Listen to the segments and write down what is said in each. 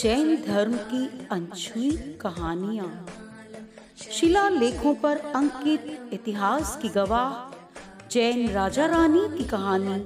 जैन धर्म की अनछुई कहानियां, शिला लेखों पर अंकित इतिहास की गवाह जैन राजा रानी की कहानी,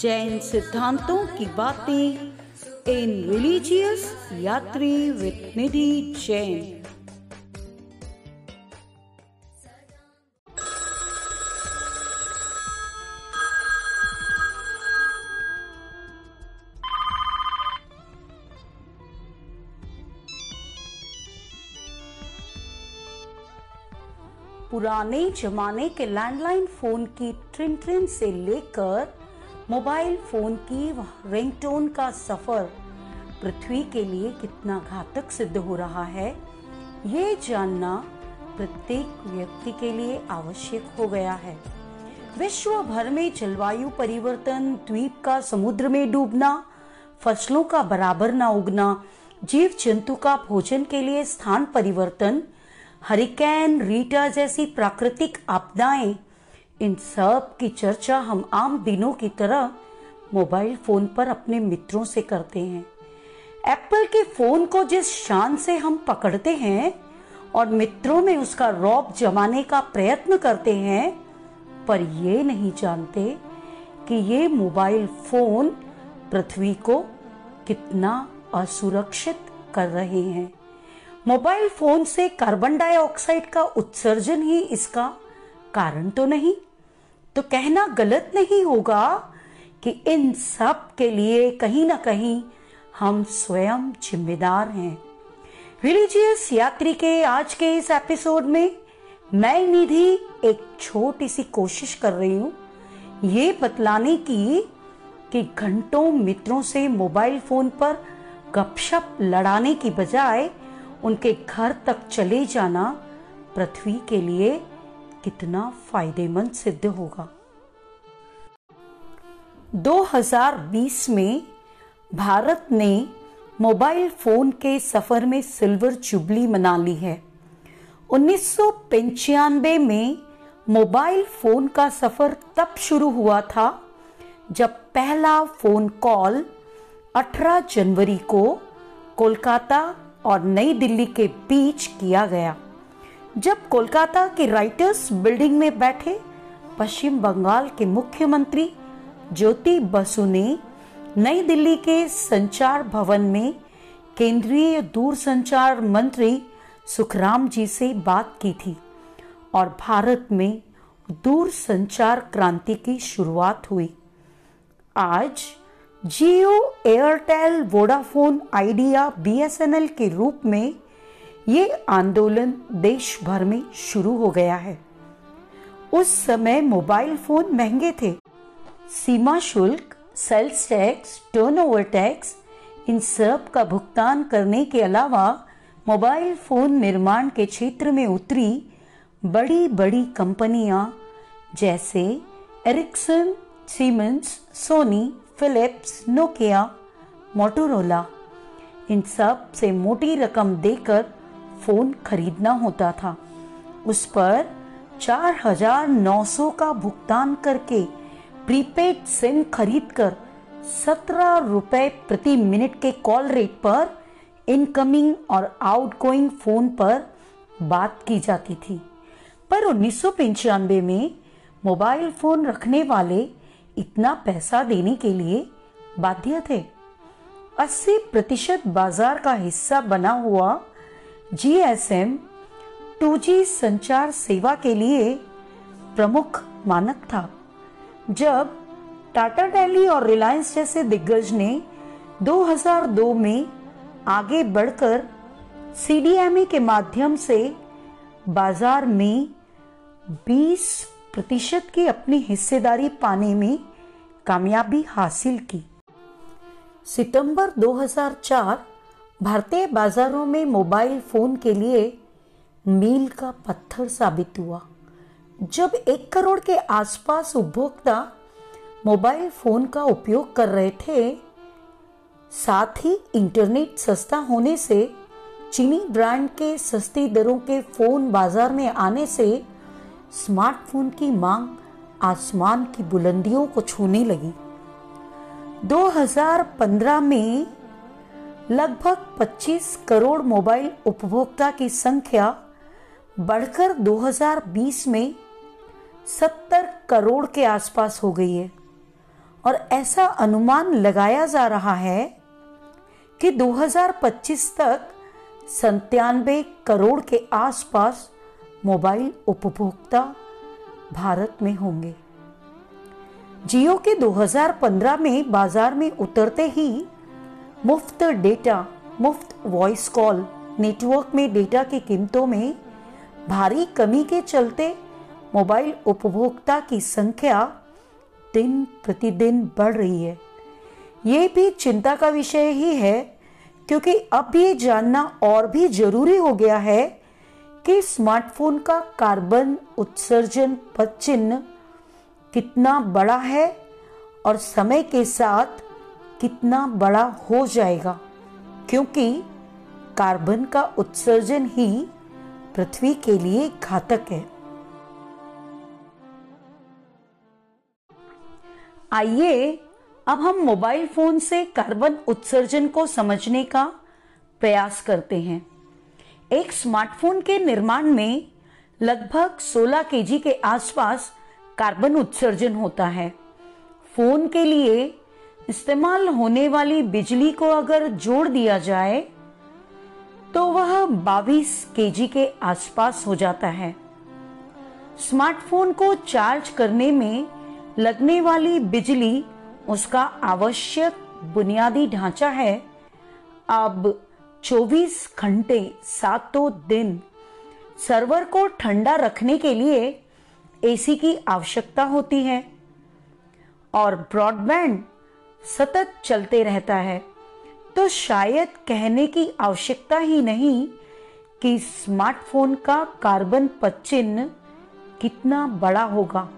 जैन सिद्धांतों की बातें इन रिलीजियस यात्री विद निधि जैन। पुराने जमाने के लैंडलाइन फोन की ट्रिन से लेकर मोबाइल फोन की रिंगटोन का सफर पृथ्वी के लिए कितना घातक सिद्ध हो रहा है, ये जानना प्रत्येक व्यक्ति के लिए आवश्यक हो गया है। विश्व भर में जलवायु परिवर्तन, द्वीप का समुद्र में डूबना, फसलों का बराबर न उगना, जीव जंतु का भोजन के लिए स्थान परिवर्तन, हरिकेन रीटा जैसी प्राकृतिक आपदाएं, इन सब की चर्चा हम आम दिनों की तरह मोबाइल फोन पर अपने मित्रों से करते हैं। एप्पल के फोन को जिस शान से हम पकड़ते हैं और मित्रों में उसका रौब जमाने का प्रयत्न करते हैं, पर ये नहीं जानते कि ये मोबाइल फोन पृथ्वी को कितना असुरक्षित कर रहे हैं। मोबाइल फोन से कार्बन डाइऑक्साइड का उत्सर्जन ही इसका कारण तो नहीं, तो कहना गलत नहीं होगा कि इन सब के लिए कहीं ना कहीं हम स्वयं जिम्मेदार हैं। रिलीजियस यात्री के आज के इस एपिसोड में मैं निधि एक छोटी सी कोशिश कर रही हूँ ये बतलाने की कि घंटों मित्रों से मोबाइल फोन पर गपशप लड़ाने की बजाय उनके घर तक चले जाना पृथ्वी के लिए कितना फायदेमंद सिद्ध होगा। 2020 में भारत ने मोबाइल फोन के सफर में सिल्वर जुबली मना ली है। 1995 में मोबाइल फोन का सफर तब शुरू हुआ था जब पहला फोन कॉल 18 जनवरी को कोलकाता और नई दिल्ली के बीच किया गया, जब कोलकाता के राइटर्स बिल्डिंग में बैठे पश्चिम बंगाल के मुख्यमंत्री ज्योति बसु ने नई दिल्ली के संचार भवन में केंद्रीय दूरसंचार मंत्री सुखराम जी से बात की थी और भारत में दूरसंचार क्रांति की शुरुआत हुई। आज Jio, Airtel, Vodafone, idea, BSNL के रूप में ये आंदोलन देश भर में शुरू हो गया है। उस समय मोबाइल फोन महंगे थे। सीमा शुल्क, सेल्स टैक्स, टर्नओवर टैक्स, इन सब का भुगतान करने के अलावा मोबाइल फ़ोन निर्माण के क्षेत्र में उतरी बड़ी बड़ी कंपनियां जैसे Ericsson, Siemens, Sony, Philips, Nokia, Motorola, इन सब से मोटी रकम देकर फ़ोन खरीदना होता था। उस पर 4,900 का भुगतान करके प्रीपेड सिम खरीदकर 17 रुपये प्रति मिनट के कॉल रेट पर इनकमिंग और आउटगोइंग फ़ोन पर बात की जाती थी। पर 1995 में मोबाइल फ़ोन रखने वाले इतना पैसा देने के लिए बाध्य थे। 80% बाजार का हिस्सा बना हुआ जीएसएम 2G संचार सेवा के लिए प्रमुख मानक था। जब टाटा, टैली और रिलायंस जैसे दिग्गज ने 2002 में आगे बढ़कर CDMA के माध्यम से बाजार में 20% की अपनी हिस्सेदारी पाने में कामयाबी हासिल की। सितंबर 2004 भारतीय बाजारों में मोबाइल फ़ोन के लिए मील का पत्थर साबित हुआ, जब 1 करोड़ के आसपास उपभोक्ता मोबाइल फ़ोन का उपयोग कर रहे थे। साथ ही इंटरनेट सस्ता होने से, चीनी ब्रांड के सस्ती दरों के फ़ोन बाज़ार में आने से स्मार्टफोन की मांग आसमान की बुलंदियों को छूने लगी। 2015 में लगभग 25 करोड़ मोबाइल उपभोक्ता की संख्या बढ़कर 2020 में 70 करोड़ के आसपास हो गई है और ऐसा अनुमान लगाया जा रहा है कि 2025 तक 97 करोड़ के आसपास मोबाइल उपभोक्ता भारत में होंगे। जियो के 2015 में बाजार में उतरते ही मुफ्त डेटा, मुफ्त वॉइस कॉल नेटवर्क में डेटा की कीमतों में भारी कमी के चलते मोबाइल उपभोक्ता की संख्या दिन प्रतिदिन बढ़ रही है। ये भी चिंता का विषय ही है क्योंकि अब ये जानना और भी जरूरी हो गया है कि स्मार्टफोन का कार्बन उत्सर्जन पदचिह्न कितना बड़ा है और समय के साथ कितना बड़ा हो जाएगा, क्योंकि कार्बन का उत्सर्जन ही पृथ्वी के लिए घातक है। आइए अब हम मोबाइल फोन से कार्बन उत्सर्जन को समझने का प्रयास करते हैं। एक स्मार्टफोन के निर्माण में लगभग 16 केजी के आसपास कार्बन उत्सर्जन होता है। फोन के लिए इस्तेमाल होने वाली बिजली को अगर जोड़ दिया जाए तो वह 22 केजी के आसपास हो जाता है। स्मार्टफोन को चार्ज करने में लगने वाली बिजली उसका आवश्यक बुनियादी ढांचा है। अब 24 घंटे सातों दिन सर्वर को ठंडा रखने के लिए एसी की आवश्यकता होती है और ब्रॉडबैंड सतत चलते रहता है, तो शायद कहने की आवश्यकता ही नहीं कि स्मार्टफोन का कार्बन पदचिह्न कितना बड़ा होगा।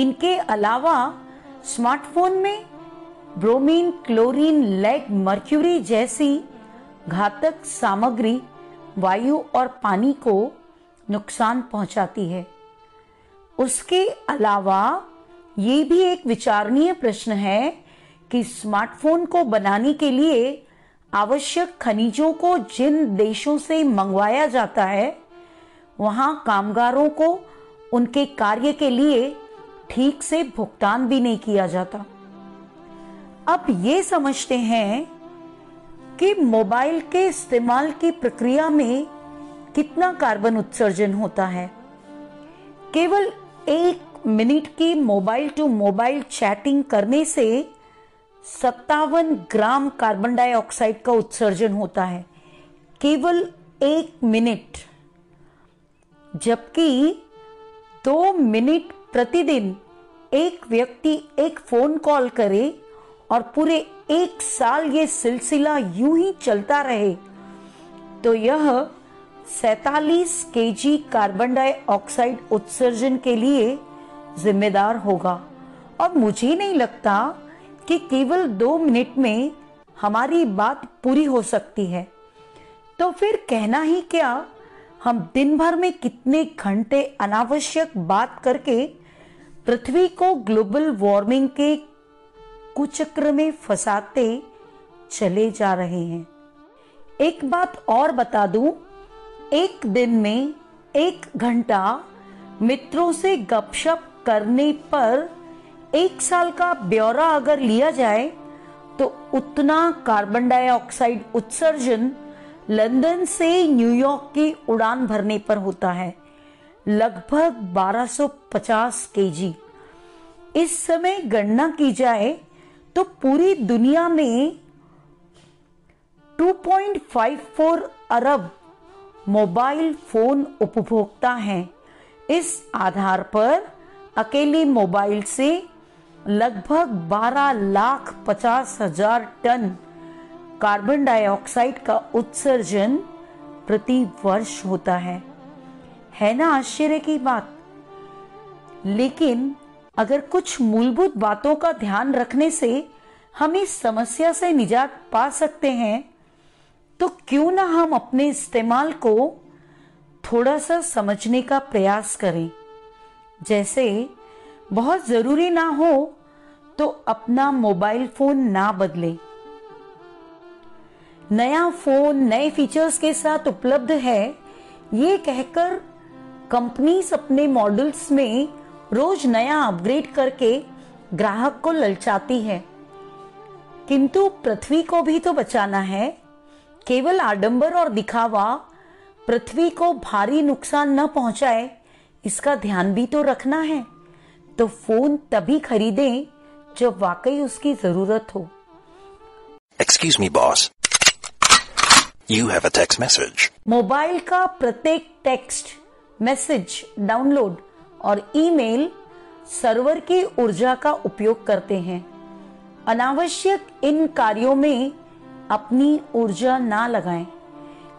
इनके अलावा स्मार्टफोन में ब्रोमीन, क्लोरीन, लेड, मर्क्यूरी जैसी घातक सामग्री वायु और पानी को नुकसान पहुंचाती है। उसके अलावा ये भी एक विचारणीय प्रश्न है कि स्मार्टफोन को बनाने के लिए आवश्यक खनिजों को जिन देशों से मंगवाया जाता है वहाँ कामगारों को उनके कार्य के लिए ठीक से भुगतान भी नहीं किया जाता। अब ये समझते हैं कि मोबाइल के इस्तेमाल की प्रक्रिया में कितना कार्बन उत्सर्जन होता है। केवल 1 मिनट की मोबाइल टू मोबाइल चैटिंग करने से 57 ग्राम कार्बन डाइऑक्साइड का उत्सर्जन होता है, केवल 1 मिनट। जबकि 2 मिनट प्रतिदिन एक व्यक्ति एक फोन कॉल करे और पूरे 1 साल ये सिलसिला यूं ही चलता रहे तो यह 47 केजी कार्बन डाइऑक्साइड उत्सर्जन के लिए जिम्मेदार होगा। और मुझे नहीं लगता कि केवल 2 मिनट में हमारी बात पूरी हो सकती है, तो फिर कहना ही क्या, हम दिन भर में कितने घंटे अनावश्यक बात करके पृथ्वी को ग्लोबल वार्मिंग के कुचक्र में फंसाते चले जा रहे हैं। एक बात और बता दूं, एक दिन में 1 घंटा मित्रों से गपशप करने पर 1 साल का ब्यौरा अगर लिया जाए तो उतना कार्बन डाइऑक्साइड उत्सर्जन लंदन से न्यूयॉर्क की उड़ान भरने पर होता है, लगभग 1250 केजी। इस समय गणना की जाए तो पूरी दुनिया में 2.54 अरब मोबाइल फोन उपभोक्ता हैं। इस आधार पर अकेले मोबाइल से लगभग 12,50,000 टन कार्बन डाइऑक्साइड का उत्सर्जन प्रति वर्ष होता है ना आश्चर्य की बात। लेकिन अगर कुछ मूलभूत बातों का ध्यान रखने से हम इस समस्या से निजात पा सकते हैं तो क्यों ना हम अपने इस्तेमाल को थोड़ा सा समझने का प्रयास करें। जैसे बहुत ज़रूरी ना हो तो अपना मोबाइल फ़ोन ना बदलें। नया फोन नए फीचर्स के साथ उपलब्ध है, ये कहकर कंपनीज अपने मॉडल्स में रोज नया अपग्रेड करके ग्राहक को ललचाती है। किंतु पृथ्वी को भी तो बचाना है। केवल आडंबर और दिखावा पृथ्वी को भारी नुकसान न पहुंचाए, इसका ध्यान भी तो रखना है। तो फोन तभी खरीदें जब वाकई उसकी जरूरत हो। Excuse me boss, you have a text message. Mobile का प्रत्येक टेक्स्ट मैसेज, डाउनलोड और ईमेल सर्वर की ऊर्जा का उपयोग करते हैं। अनावश्यक इन कार्यों में अपनी ऊर्जा ना लगाएं।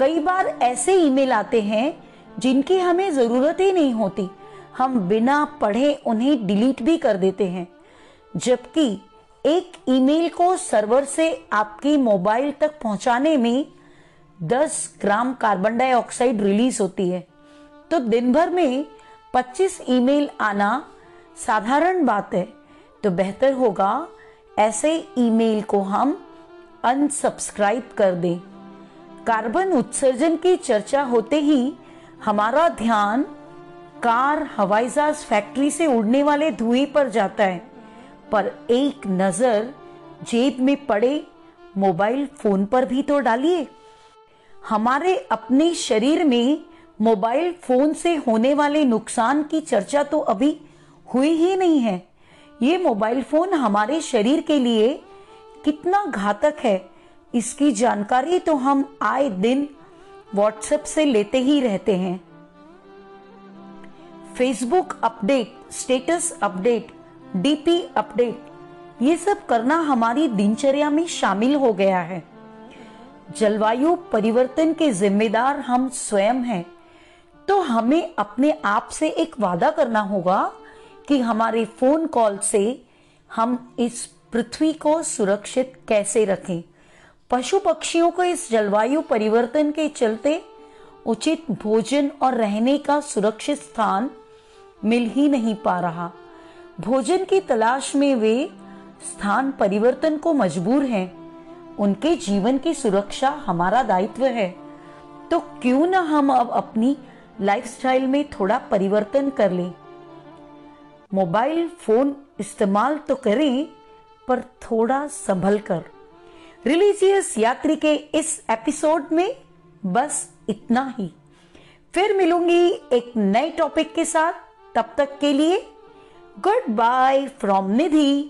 कई बार ऐसे ईमेल आते हैं जिनकी हमें ज़रूरत ही नहीं होती, हम बिना पढ़े उन्हें डिलीट भी कर देते हैं। जबकि एक ईमेल को सर्वर से आपके मोबाइल तक पहुंचाने में 10 ग्राम कार्बन डाइऑक्साइड रिलीज होती है, तो दिन भर में 25 ईमेल आना साधारण बात है। तो बेहतर होगा ऐसे ईमेल को हम अनसब्सक्राइब कर दें। कार्बन उत्सर्जन की चर्चा होते ही हमारा ध्यान कार, हवाई जहाज, फैक्ट्री से उड़ने वाले धुएं पर जाता है, पर एक नज़र जेब में पड़े मोबाइल फोन पर भी तो डालिए। हमारे अपने शरीर में मोबाइल फोन से होने वाले नुकसान की चर्चा तो अभी हुई ही नहीं है। ये मोबाइल फोन हमारे शरीर के लिए कितना घातक है, इसकी जानकारी तो हम आए दिन व्हाट्सएप से लेते ही रहते हैं। Facebook update, status update, DP update, ये सब करना हमारी दिनचर्या में शामिल हो गया है। जलवायु परिवर्तन के जिम्मेदार हम स्वयं हैं, तो हमें अपने आप से एक वादा करना होगा कि हमारे फोन कॉल से हम इस पृथ्वी को सुरक्षित कैसे रखें। पशु पक्षियों को इस जलवायु परिवर्तन के चलते उचित भोजन और रहने का सुरक्षित स्थान मिल ही नहीं पा रहा। भोजन की तलाश में वे स्थान परिवर्तन को मजबूर हैं। उनके जीवन की सुरक्षा हमारा दायित्व है, तो क्यों ना हम अब अपनी लाइफस्टाइल में थोड़ा परिवर्तन कर लें। मोबाइल फोन इस्तेमाल तो करें, पर थोड़ा संभल कर। रिलीजियस यात्री के इस एपिसोड में बस इतना ही। फिर मिलूंगी एक नए टॉपिक के साथ। तब तक के लिए गुड बाय फ्रॉम निधि।